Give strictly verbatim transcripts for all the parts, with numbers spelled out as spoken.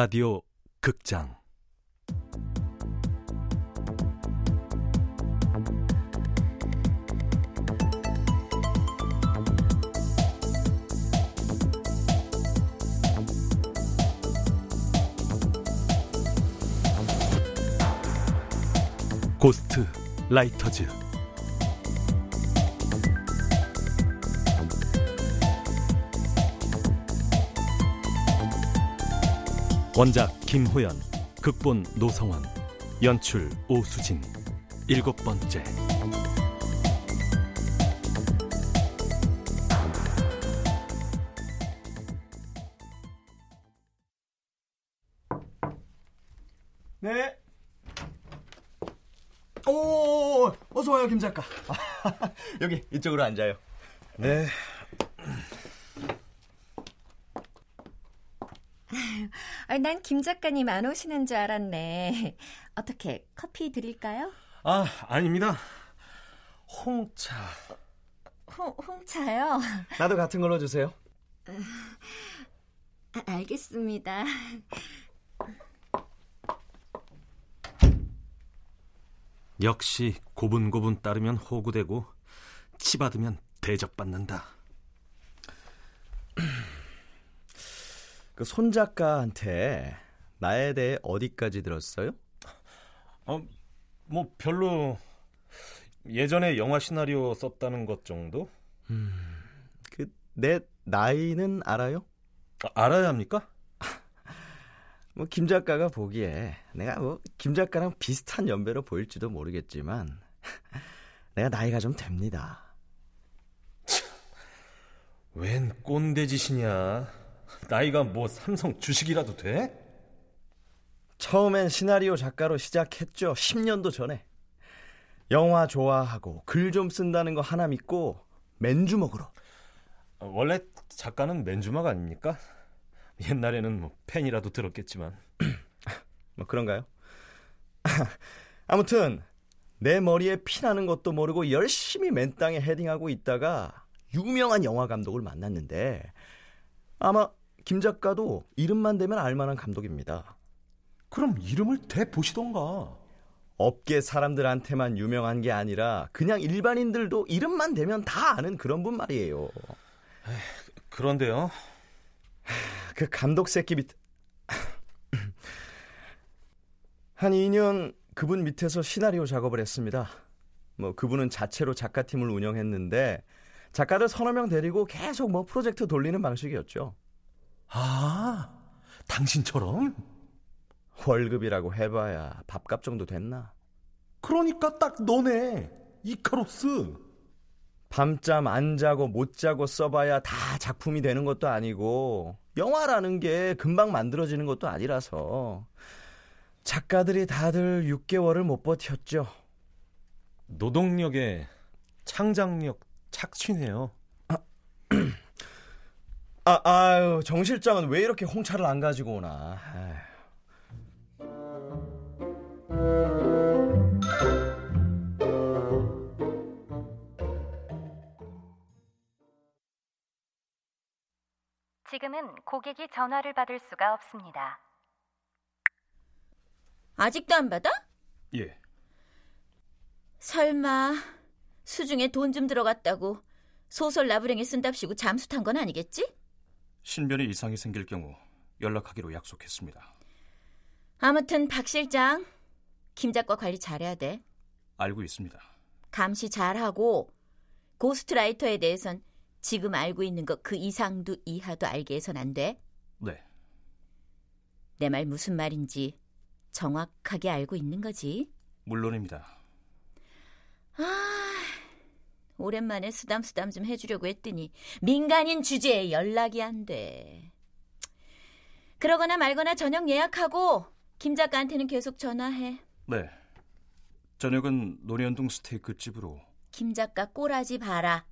라디오 극장 고스트 라이터즈 원작 김호연, 극본 노성원, 연출 오수진, 일곱 번째. 네. 오, 어서 와요, 김 작가. 여기 이쪽으로 앉아요. 네. 난 김 작가님 안 오시는 줄 알았네. 어떻게 커피 드릴까요? 아, 아닙니다. 홍차. 홍, 홍차요? 나도 같은 걸로 주세요. 아, 알겠습니다. 역시 고분고분 따르면 호구되고 치받으면 대접받는다. 그 손 작가한테 나에 대해 어디까지 들었어요? 어, 뭐 별로. 예전에 영화 시나리오 썼다는 것 정도? 음, 그 내 나이는 알아요? 아, 알아야 합니까? 뭐 김 작가가 보기에 내가 뭐 김 작가랑 비슷한 연배로 보일지도 모르겠지만 내가 나이가 좀 됩니다. 참, 웬 꼰대짓이냐. 나이가 뭐 삼성 주식이라도 돼? 처음엔 시나리오 작가로 시작했죠. 십 년도 전에. 영화 좋아하고 글 좀 쓴다는 거 하나 믿고 맨주먹으로. 원래 작가는 맨주먹 아닙니까? 옛날에는 뭐 팬이라도 들었겠지만. 뭐 그런가요? 아무튼 내 머리에 피나는 것도 모르고 열심히 맨땅에 헤딩하고 있다가 유명한 영화 감독을 만났는데 아마 김 작가도 이름만 대면 알만한 감독입니다. 그럼 이름을 대보시던가. 업계 사람들한테만 유명한 게 아니라 그냥 일반인들도 이름만 대면 다 아는 그런 분 말이에요. 에이, 그런데요. 그 감독 새끼 밑... 한 이 년 그분 밑에서 시나리오 작업을 했습니다. 뭐 그분은 자체로 작가팀을 운영했는데 작가들 서너 명 데리고 계속 뭐 프로젝트 돌리는 방식이었죠. 아, 당신처럼? 월급이라고 해봐야 밥값 정도 됐나? 그러니까 딱 너네, 이카로스. 밤잠 안 자고 못 자고 써봐야 다 작품이 되는 것도 아니고 영화라는 게 금방 만들어지는 것도 아니라서 작가들이 다들 육 개월을 못 버텼죠. 노동력에 창작력 착취네요. 아, 아, 아유, 정 실장은 왜 이렇게 홍차를 안 가지고 오나. 아유. 지금은 고객이 전화를 받을 수가 없습니다. 아직도 안 받아? 예. 설마... 수중에 돈 좀 들어갔다고 소설 나부랭이 쓴답시고 잠수 탄 건 아니겠지? 신변에 이상이 생길 경우 연락하기로 약속했습니다. 아무튼 박 실장, 김 작가 관리 잘해야 돼. 알고 있습니다. 감시 잘하고 고스트라이터에 대해선 지금 알고 있는 것 그 이상도 이하도 알게 해선 안 돼. 네. 내 말 무슨 말인지 정확하게 알고 있는 거지? 물론입니다. 아... 오랜만에 수담수담 좀 해주려고 했더니 민간인 주제에 연락이 안 돼. 그러거나 말거나 저녁 예약하고 김 작가한테는 계속 전화해. 네. 저녁은 논현동 스테이크집으로. 김 작가 꼬라지 봐라.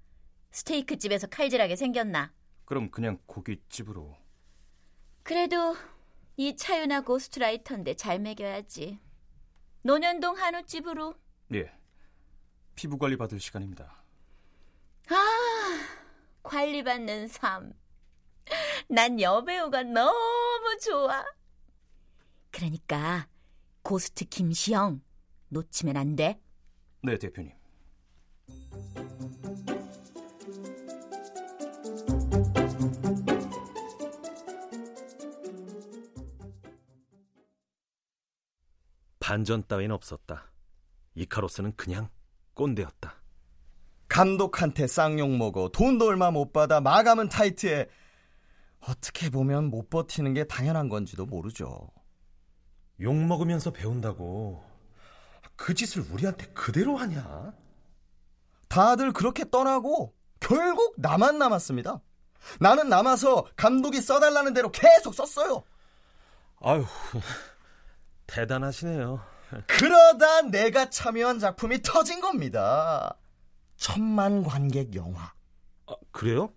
스테이크집에서 칼질하게 생겼나? 그럼 그냥 고깃집으로. 그래도 이 차윤아 고스트라이터인데 잘 먹여야지. 논현동 한우집으로. 예. 피부 관리 받을 시간입니다. 아, 관리받는 삶. 난 여배우가 너무 좋아. 그러니까 고스트 김시영 놓치면 안 돼. 네, 대표님. 반전 따윈 없었다. 이카로스는 그냥 꼰대였다. 감독한테 쌍욕 먹어 돈도 얼마 못 받아 마감은 타이트해. 어떻게 보면 못 버티는 게 당연한 건지도 모르죠. 욕 먹으면서 배운다고 그 짓을 우리한테 그대로 하냐? 다들 그렇게 떠나고 결국 나만 남았습니다. 나는 남아서 감독이 써달라는 대로 계속 썼어요. 아휴, 대단하시네요. 그러다 내가 참여한 작품이 터진 겁니다. 천만 관객 영화. 아, 그래요?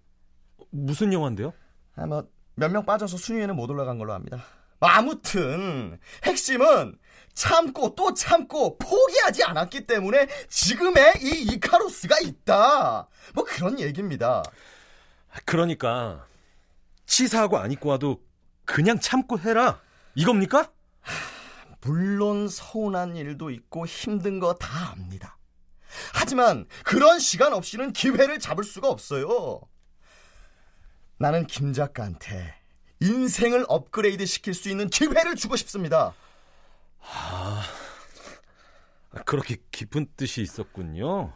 무슨 영화인데요? 아, 뭐 몇 명 빠져서 순위에는 못 올라간 걸로 압니다. 아무튼 핵심은 참고 또 참고 포기하지 않았기 때문에 지금의 이 이카로스가 있다. 뭐 그런 얘기입니다. 그러니까 치사하고 안 입고 와도 그냥 참고 해라 이겁니까? 물론 서운한 일도 있고 힘든 거 다 압니다. 하지만 그런 시간 없이는 기회를 잡을 수가 없어요. 나는 김 작가한테 인생을 업그레이드 시킬 수 있는 기회를 주고 싶습니다. 아, 그렇게 깊은 뜻이 있었군요.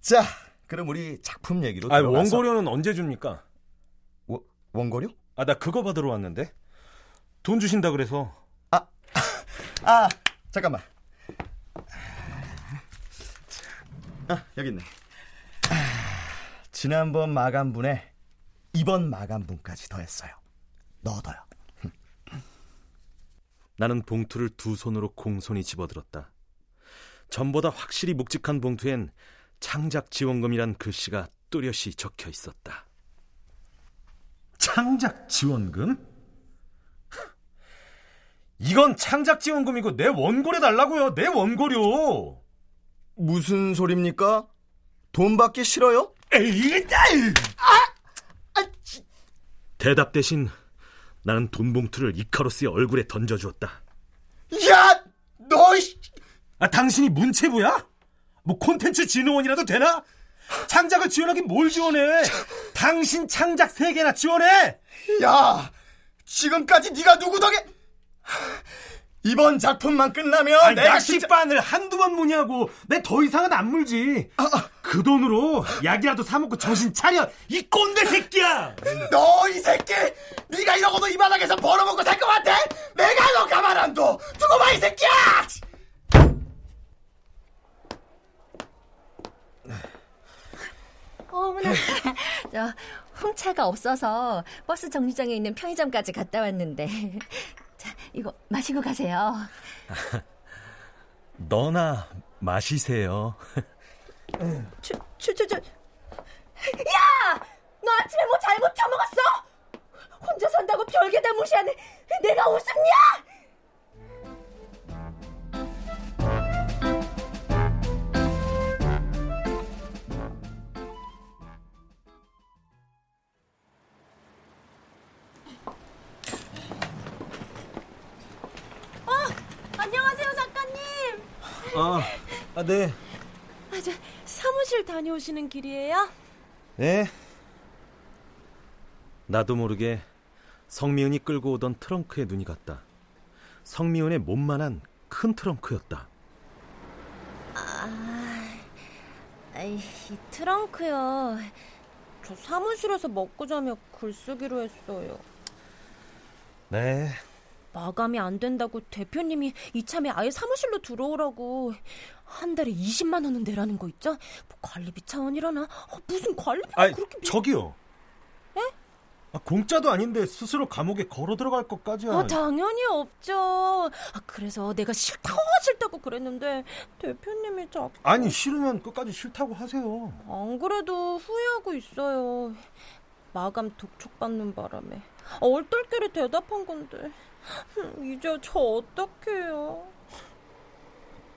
자, 그럼 우리 작품 얘기로 들어가서. 아, 원고료는 언제 줍니까? 워, 원고료? 아, 나 그거 받으러 왔는데. 돈 주신다 그래서. 아, 아, 잠깐만. 아, 여기 있네. 아, 지난번 마감분에 이번 마감분까지 더했어요. 넣어둬요. 나는 봉투를 두 손으로 공손히 집어들었다. 전보다 확실히 묵직한 봉투엔 창작 지원금이란 글씨가 또렷이 적혀 있었다. 창작 지원금? 이건 창작 지원금이고 내 원고료 달라고요. 내 원고료. 무슨 소립니까? 돈 받기 싫어요? 에이, 에이. 아! 아, 지... 대답 대신 나는 돈 봉투를 이카로스의 얼굴에 던져주었다. 야! 너! 아, 당신이 문체부야? 뭐 콘텐츠 진흥원이라도 되나? 창작을 지원하긴 뭘 지원해? 자... 당신 창작 세 개나 지원해! 야! 지금까지 네가 누구 덕에... 이번 작품만 끝나면 아니, 내가 식반을 진짜... 한두 번 무냐고. 내 더 이상은 안 물지. 아, 아. 그 돈으로 약이라도 사먹고 정신 차려 이 꼰대 새끼야. 너 이 새끼 네가 이러고도 이 바닥에서 벌어먹고 살 것 같아? 내가 너 가만 안 둬. 두고 봐 이 새끼야. 어머나. 저 홍차가 없어서 버스 정류장에 있는 편의점까지 갔다 왔는데 이거 마시고 가세요. 너나 마시세요. 저, 저, 저, 저. 야! 너 아침에 뭐 잘못 처먹었어? 혼자 산다고 별게 다 무시하는 내가 웃음이야? 아, 아, 네. 아, 저 사무실 다녀오시는 길이에요? 네. 나도 모르게 성미은이 끌고 오던 트렁크에 눈이 갔다. 성미은의 몸만한 큰 트렁크였다. 아, 아이, 이 트렁크요. 저 사무실에서 먹고 자며 글쓰기로 했어요. 네. 마감이 안 된다고 대표님이 이참에 아예 사무실로 들어오라고. 한 달에 이십만 원은 내라는 거 있죠? 뭐 관리비 차원이라나? 아, 무슨 관리비가 아이, 그렇게... 저기요. 에? 아, 공짜도 아닌데 스스로 감옥에 걸어 들어갈 것까지야. 아, 당연히 없죠. 아, 그래서 내가 싫다고 싫다고 그랬는데 대표님이 자꾸... 아니, 싫으면 끝까지 싫다고 하세요. 안 그래도 후회하고 있어요. 마감 독촉받는 바람에 얼떨결에 대답한 건데 이제 저 어떡해요?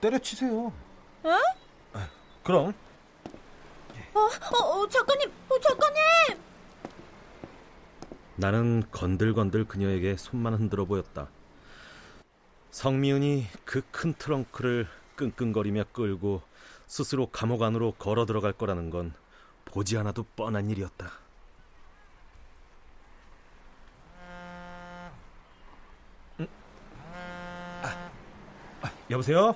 때려치세요. 에? 아, 그럼. 어, 어, 어, 작가님, 어, 작가님. 나는 건들건들 그녀에게 손만 흔들어 보였다. 성미은이 그 큰 트렁크를 끙끙거리며 끌고 스스로 감옥 안으로 걸어 들어갈 거라는 건 보지 않아도 뻔한 일이었다. 응? 아, 아, 여보세요?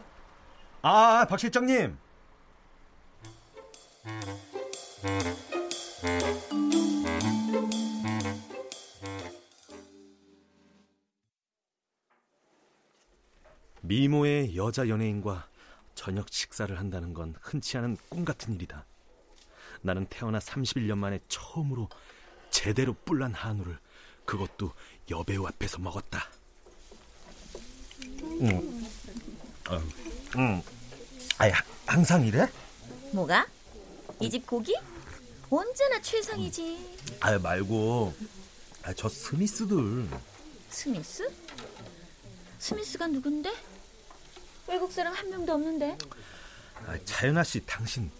아, 박 실장님! 미모의 여자 연예인과 저녁 식사를 한다는 건 흔치 않은 꿈같은 일이다. 나는 태어나 삼십일 년 만에 처음으로 제대로 뿔난 한우를, 그것도 여배우 앞에서 먹었다. 음. 음. 음. 아니, 항상 이래? 뭐가? 이 집 고기? 언제나 최상이지. 음. 아유 말고 아유, 저 스미스들. 스미스? 스미스가 누군데? 외국 사람 한 명도 없는데. 아, 차윤아 씨, 당신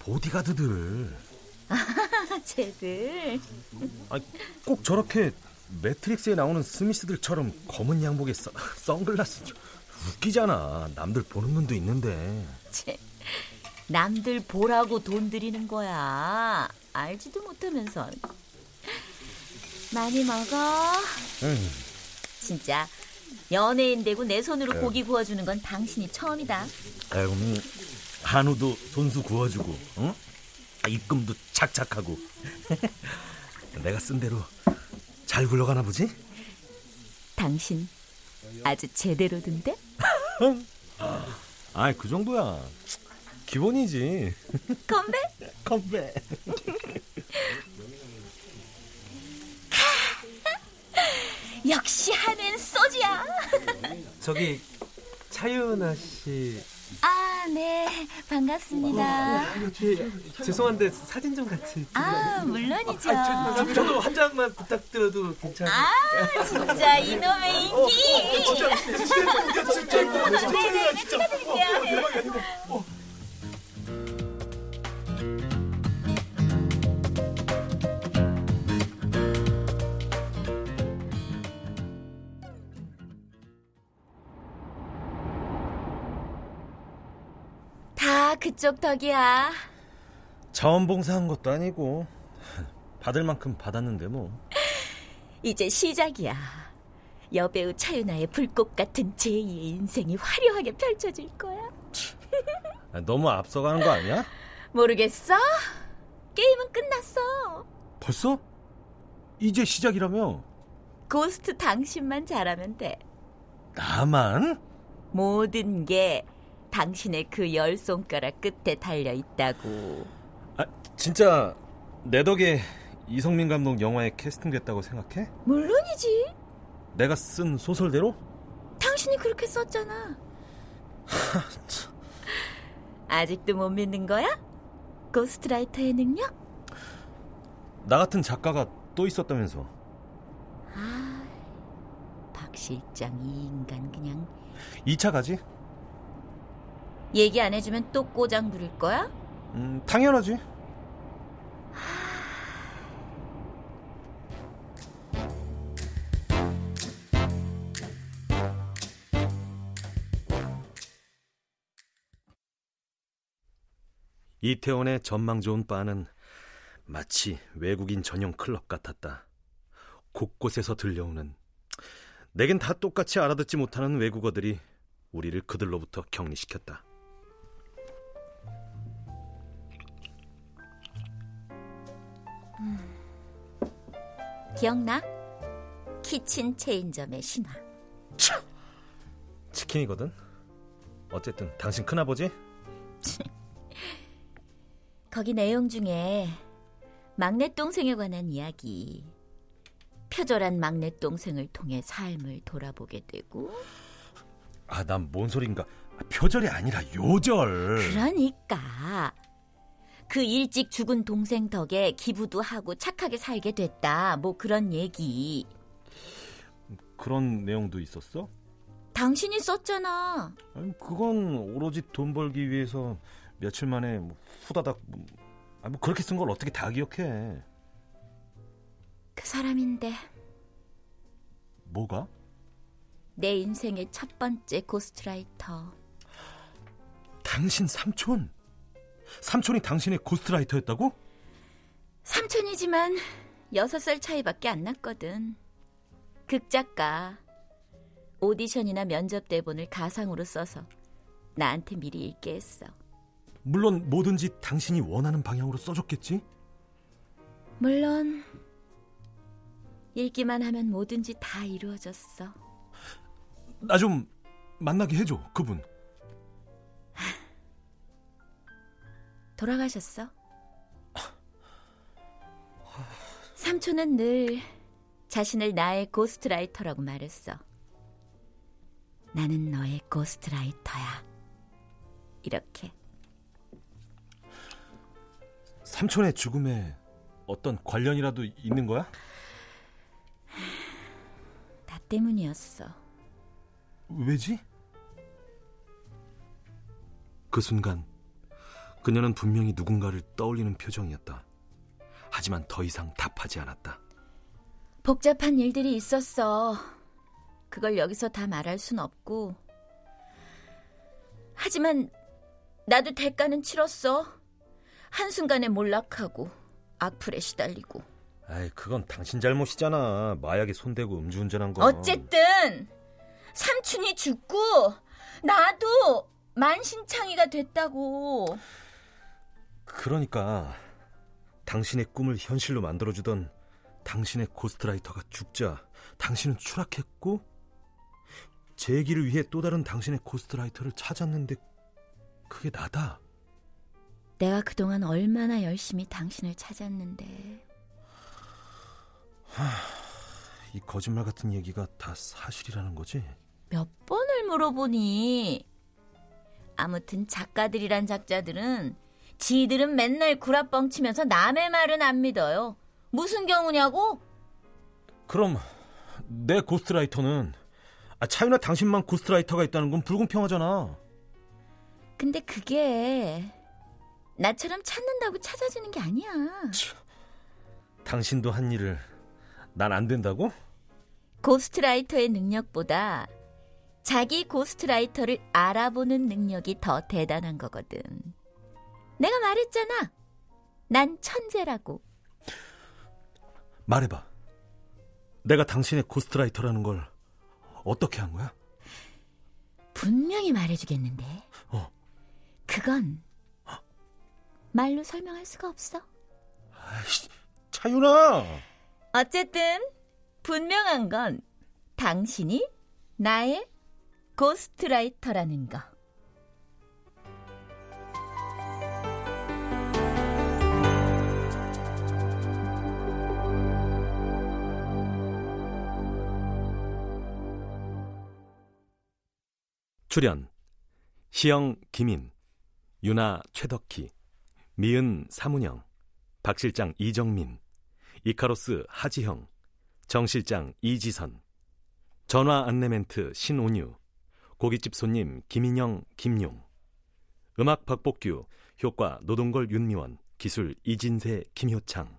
보디가드들. 아, 쟤들. 아, 꼭 저렇게 매트릭스에 나오는 스미스들처럼 검은 양복에 서, 선글라스. 웃기잖아. 남들 보는 눈도 있는데. 쟤, 남들 보라고 돈 들이는 거야. 알지도 못하면서. 많이 먹어. 응. 진짜. 연예인 되고 내 손으로 고기 구워주는 건 당신이 처음이다. 아이고, 한우도 손수 구워주고, 응? 입금도 착착하고. 내가 쓴 대로 잘 굴러가나 보지? 당신 아주 제대로던데? 아이, 그 정도야. 기본이지. 건배? 건배. 역시 한우엔 소주야. 저기 차윤아 씨. 아, 네, 반갑습니다. 어, 제, 죄송한데 사진 좀 같이. 아, 물론이죠. 아, 저, 저도 한 장만 부탁드려도 괜찮아요? 아, 진짜 이놈의 인기. 진짜 진짜 진짜. 네네, 축하드릴게요. 그쪽 덕이야. 자원 봉사한 것도 아니고 받을 만큼 받았는데 뭐. 이제 시작이야. 여배우 차윤아의 불꽃 같은 제이의 인생이 화려하게 펼쳐질 거야. 너무 앞서가는 거 아니야? 모르겠어? 게임은 끝났어. 벌써? 이제 시작이라며. 고스트 당신만 잘하면 돼. 나만? 모든 게 당신의 그 열 손가락 끝에 달려있다고. 아, 진짜 내 덕에 이성민 감독 영화에 캐스팅됐다고 생각해? 물론이지. 내가 쓴 소설대로? 당신이 그렇게 썼잖아. 아직도 못 믿는 거야? 고스트 라이터의 능력? 나 같은 작가가 또 있었다면서. 아, 박 실장 이 인간 그냥. 이 차 가지? 얘기 안 해주면 또 꼬장 부릴 거야? 음, 당연하지. 이태원의 전망 좋은 바는 마치 외국인 전용 클럽 같았다. 곳곳에서 들려오는, 내겐 다 똑같이 알아듣지 못하는 외국어들이 우리를 그들로부터 격리시켰다. 기억나? 키친 체인점의 신화. 차! 치킨이거든. 어쨌든 당신 큰아버지? 거기 내용 중에 막내 동생에 관한 이야기. 표절한 막내 동생을 통해 삶을 돌아보게 되고. 아, 난 뭔 소린가. 표절이 아니라 요절. 그러니까. 그 일찍 죽은 동생 덕에 기부도 하고 착하게 살게 됐다, 뭐 그런 얘기. 그런 내용도 있었어? 당신이 썼잖아. 아니, 그건 오로지 돈 벌기 위해서 며칠 만에 뭐 후다닥 뭐, 아니, 뭐 그렇게 쓴 걸 어떻게 다 기억해. 그 사람인데. 뭐가? 내 인생의 첫 번째 고스트라이터. 당신 삼촌? 삼촌이 당신의 고스트라이터였다고? 삼촌이지만 여섯 살 차이밖에 안 났거든. 극작가. 오디션이나 면접 대본을 가상으로 써서 나한테 미리 읽게 했어. 물론 뭐든지 당신이 원하는 방향으로 써줬겠지? 물론 읽기만 하면 뭐든지 다 이루어졌어. 나 좀 만나게 해줘, 그분. 돌아가셨어? 삼촌은 늘 자신을 나의 고스트라이터라고 말했어. 나는 너의 고스트라이터야. 이렇게. 삼촌의 죽음에 어떤 관련이라도 있는 거야? 나 때문이었어. 왜지? 그 순간 그녀는 분명히 누군가를 떠올리는 표정이었다. 하지만 더 이상 답하지 않았다. 복잡한 일들이 있었어. 그걸 여기서 다 말할 순 없고. 하지만 나도 대가는 치렀어. 한순간에 몰락하고 악플에 시달리고. 아이, 그건 당신 잘못이잖아. 마약에 손대고 음주운전한 거. 어쨌든 삼촌이 죽고 나도 만신창이가 됐다고. 그러니까 당신의 꿈을 현실로 만들어주던 당신의 고스트라이터가 죽자 당신은 추락했고, 제 얘기를 위해 또 다른 당신의 고스트라이터를 찾았는데 그게 나다. 내가 그동안 얼마나 열심히 당신을 찾았는데. 하, 이 거짓말 같은 얘기가 다 사실이라는 거지? 몇 번을 물어보니. 아무튼 작가들이란 작자들은 지들은 맨날 구라뻥 치면서 남의 말은 안 믿어요. 무슨 경우냐고? 그럼 내 고스트라이터는, 아, 차윤아 당신만 고스트라이터가 있다는 건 불공평하잖아. 근데 그게 나처럼 찾는다고 찾아지는 게 아니야. 치, 당신도 한 일을 난 안 된다고? 고스트라이터의 능력보다 자기 고스트라이터를 알아보는 능력이 더 대단한 거거든. 내가 말했잖아. 난 천재라고. 말해봐. 내가 당신의 고스트라이터라는 걸 어떻게 한 거야? 분명히 말해주겠는데. 어. 그건 말로 설명할 수가 없어. 아이씨, 차윤아! 어쨌든 분명한 건 당신이 나의 고스트라이터라는 거. 출연 시영, 김인, 유나, 최덕희, 미은, 사문영, 박실장, 이정민, 이카로스, 하지형, 정실장, 이지선, 전화 안내 멘트 신온유, 고깃집 손님 김인영, 김용, 음악 박복규, 효과 노동골 윤미원, 기술 이진세, 김효창.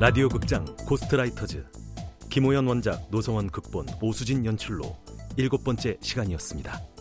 라디오 극장 고스트라이터즈, 김호연 원작, 노성원 극본, 오수진 연출로 일곱 번째 시간이었습니다.